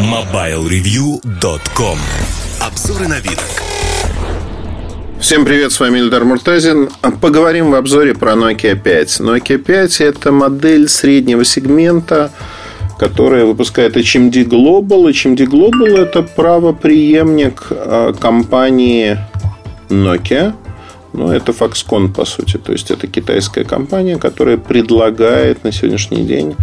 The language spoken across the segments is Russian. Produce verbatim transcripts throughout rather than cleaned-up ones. мобайл ревью точка ком. Обзоры новинок. Всем привет, с вами Эльдар Муртазин. Поговорим в обзоре про Нокиа пять. Нокиа пять – это модель среднего сегмента, которая выпускает эйч эм ди Global. эйч эм ди Global – это правопреемник компании Nokia. Ну, это Foxconn, по сути. То есть, это китайская компания, которая предлагает на сегодняшний день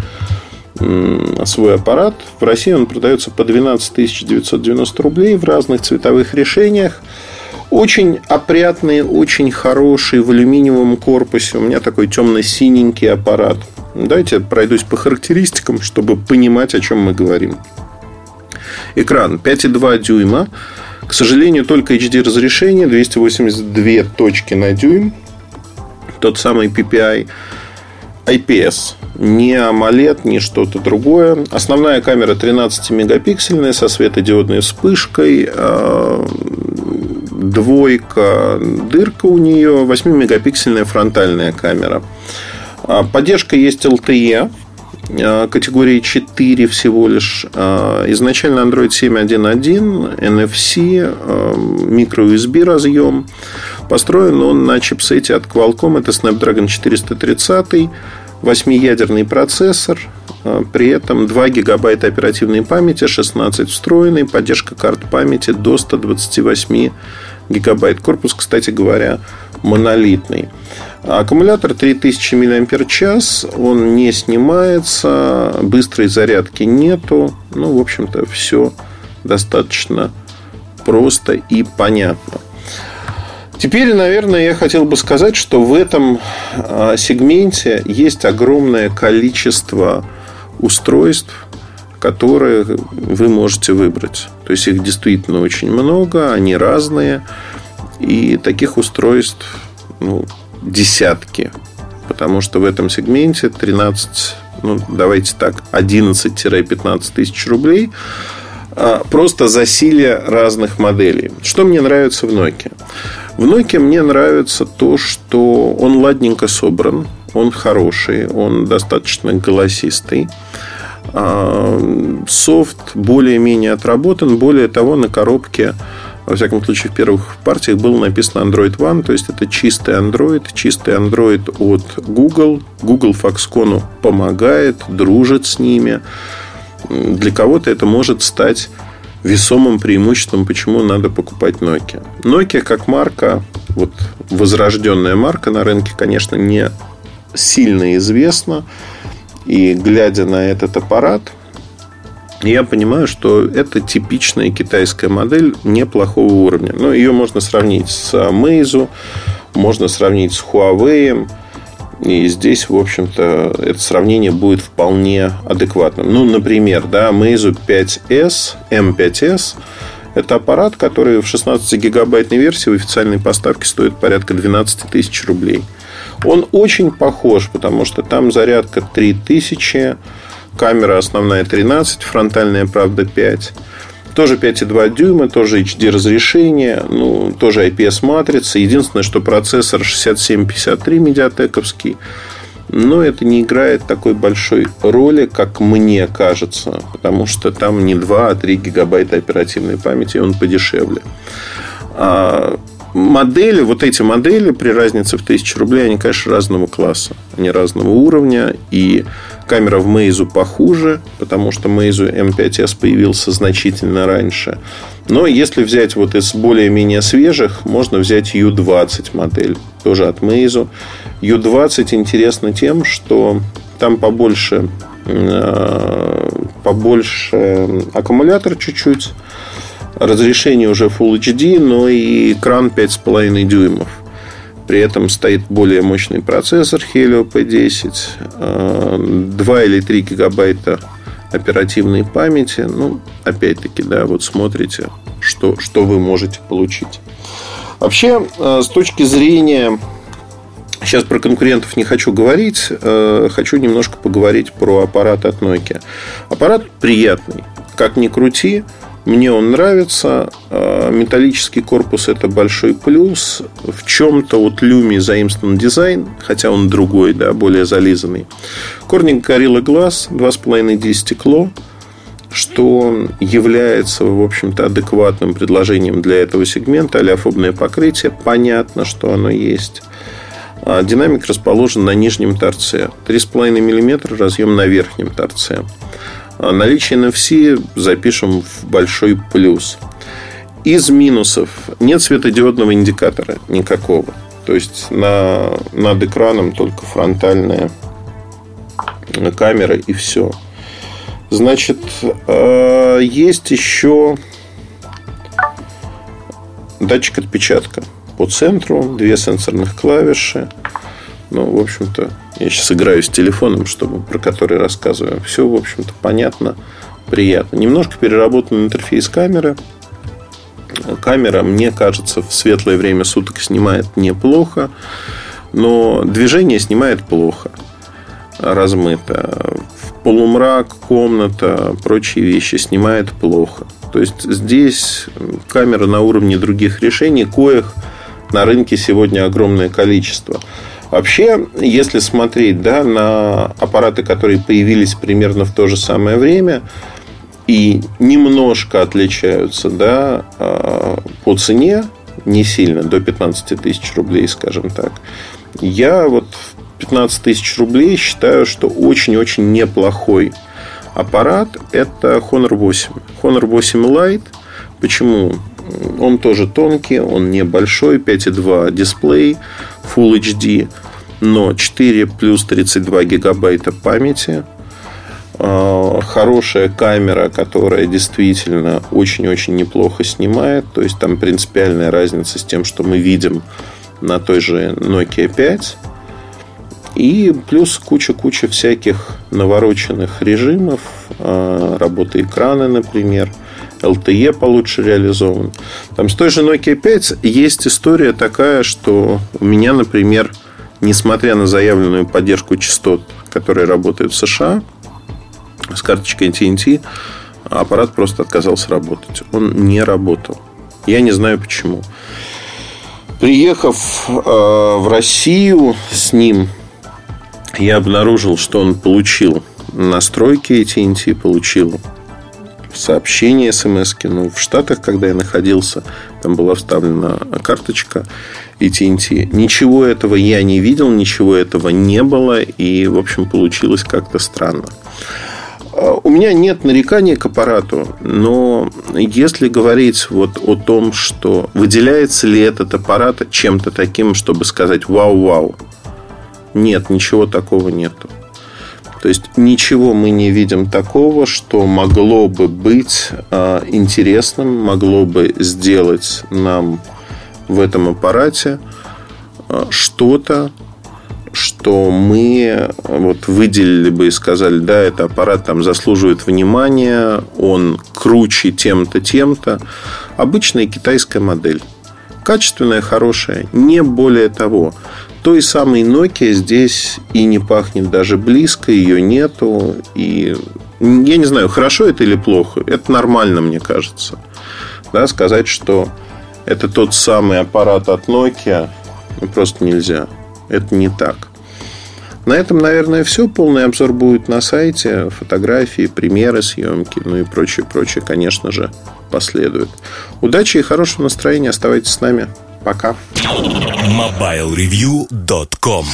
свой аппарат. В России он продается по двенадцать тысяч девятьсот девяносто рублей в разных цветовых решениях. Очень опрятный, очень хороший, в алюминиевом корпусе. У меня такой темно-синенький аппарат. Давайте пройдусь по характеристикам, чтобы понимать, о чем мы говорим. Экран пять целых два десятых дюйма. К сожалению, только эйч ди разрешение, двести восемьдесят две точки на дюйм. Тот самый пи пи ай ай пи эс. Не AMOLED, не что-то другое. Основная камера тринадцатимегапиксельная со светодиодной вспышкой. Двойка, дырка у нее. восьмимегапиксельная фронтальная камера. Поддержка есть эл ти и категории четыре всего лишь. Изначально Android семь один точка один, эн эф си, микро ю эс би разъем. Построен он на чипсете от Qualcomm. Это Снэпдрагон четыреста тридцать, восьмиядерный процессор. При этом два гигабайта оперативной памяти, шестнадцать встроенной. Поддержка карт памяти до ста двадцати восьми гигабайт. Корпус, кстати говоря, монолитный. Аккумулятор три тысячи миллиампер-часов. Он не снимается. Быстрой зарядки нету. Ну, в общем-то, все достаточно просто и понятно. Теперь, наверное, я хотел бы сказать, что в этом сегменте есть огромное количество устройств, которые вы можете выбрать. То есть, их действительно очень много, они разные. И таких устройств, ну, десятки. Потому что в этом сегменте тринадцать, ну, давайте так, одиннадцать-пятнадцать тысяч рублей. Просто засилие разных моделей. Что мне нравится в Nokia? В Nokia мне нравится то, что он ладненько собран. Он хороший, он достаточно голосистый. Софт более-менее отработан. Более того, на коробке, во всяком случае, в первых партиях было написано Android One. То есть, это чистый Android. Чистый Android от Google. Google Foxconn помогает, дружит с ними. Для кого-то это может стать весомым преимуществом, почему надо покупать Nokia. Nokia как марка, вот возрожденная марка на рынке, конечно, не сильно известна. И глядя на этот аппарат, я понимаю, что это типичная китайская модель неплохого уровня. Но ее можно сравнить с Meizu, можно сравнить с Huawei. И здесь, в общем-то, это сравнение будет вполне адекватным. Ну, например, да, Meizu пять эс, эм пять эс. Это аппарат, который в шестнадцатигигабайтной версии в официальной поставке стоит порядка двенадцать тысяч рублей. Он очень похож, потому что там зарядка три тысячи, камера основная тринадцать, фронтальная, правда, пять. Тоже пять целых два десятых дюйма, тоже эйч ди разрешение, ну, тоже ай пи эс матрица. Единственное, что процессор шестьдесят семь пятьдесят три медиатековский. Но это не играет такой большой роли, как мне кажется. Потому что там не два, а три гигабайта оперативной памяти, и он подешевле. А модели, вот эти модели при разнице в тысячу рублей, они, конечно, разного класса. Они разного уровня. И камера в Meizu похуже, потому что Meizu эм пять эс появился значительно раньше. Но если взять вот из более-менее свежих, можно взять ю двадцать модель. Тоже от Meizu. ю двадцать интересно тем, что там побольше, побольше аккумулятор чуть-чуть. Разрешение уже фулл эйч ди, но и экран пять целых пять десятых дюймов. При этом стоит более мощный процессор Helio пи десять, два или три гигабайта оперативной памяти. Ну, опять-таки, да, вот смотрите, что, что вы можете получить. Вообще, с точки зрения... Сейчас про конкурентов не хочу говорить. Хочу немножко поговорить про аппарат от Nokia. Аппарат приятный. Как ни крути, мне он нравится. Металлический корпус – это большой плюс. В чем-то от Lumi заимствован дизайн, хотя он другой, да, более зализанный. Корник Gorilla Glass, два с половиной дэ стекло. что является, в общем-то, адекватным предложением для этого сегмента. Олеофобное покрытие, понятно, что оно есть. Динамик расположен на нижнем торце, три с половиной миллиметра разъем на верхнем торце. Наличие эн эф си запишем в большой плюс. Из минусов: нет светодиодного индикатора никакого. То есть на, над экраном только фронтальная камера, и все. Значит, есть еще датчик отпечатка по центру, две сенсорных клавиши. Ну, в общем-то, я сейчас играю с телефоном, чтобы, про который рассказываю. Все, в общем-то, понятно, приятно. Немножко переработан интерфейс камеры. Камера, мне кажется, в светлое время суток снимает неплохо, но движение снимает плохо, размыто. В полумрак, комната, прочие вещи снимает плохо. То есть здесь камера на уровне других решений, коих на рынке сегодня огромное количество. Вообще, если смотреть, да, на аппараты, которые появились примерно в то же самое время и немножко отличаются, да, по цене, не сильно, до пятнадцати тысяч рублей, скажем так, я вот пятнадцать тысяч рублей считаю, что очень-очень неплохой аппарат. Это Хонор восемь. Хонор восемь Лайт. Почему? Он тоже тонкий, он небольшой, пять и два дисплей, Фулл Эйч Ди, но четыре плюс тридцать два гигабайта памяти. Хорошая камера, которая действительно очень-очень неплохо снимает. То есть там принципиальная разница с тем, что мы видим на той же Нокиа пять. И плюс куча-куча всяких навороченных режимов, работы экрана, например, эл ти и получше реализован. Там с той же Нокиа пять есть история такая, что у меня, например, несмотря на заявленную поддержку частот, которые работают в США, с карточкой эй ти энд ти аппарат просто отказался работать. Он не работал. Я не знаю почему. Приехав в Россию с ним, я обнаружил, что он получил настройки эй ти энд ти, получил сообщения, смс-ки. Ну, в Штатах, когда я находился, там была вставлена карточка эй ти энд ти. Ничего этого я не видел, ничего этого не было. И, в общем, получилось как-то странно. У меня нет нареканий к аппарату, но если говорить вот о том, что выделяется ли этот аппарат чем-то таким, чтобы сказать «вау-вау», нет, ничего такого нету. То есть ничего мы не видим такого, что могло бы быть интересным, могло бы сделать нам в этом аппарате что-то, что мы вот выделили бы и сказали: да, этот аппарат там заслуживает внимания, он круче тем-то, тем-то. Обычная китайская модель. Качественная, хорошая, не более того. Той самой Nokia здесь и не пахнет даже близко, ее нету. И я не знаю, хорошо это или плохо. Это нормально, мне кажется. Да, сказать, что это тот самый аппарат от Nokia, ну, просто нельзя. Это не так. На этом, наверное, все. Полный обзор будет на сайте. Фотографии, примеры съемки, ну и прочее, прочее, конечно же, последует. Удачи и хорошего настроения. Оставайтесь с нами. Пока. мобайл ревью точка ком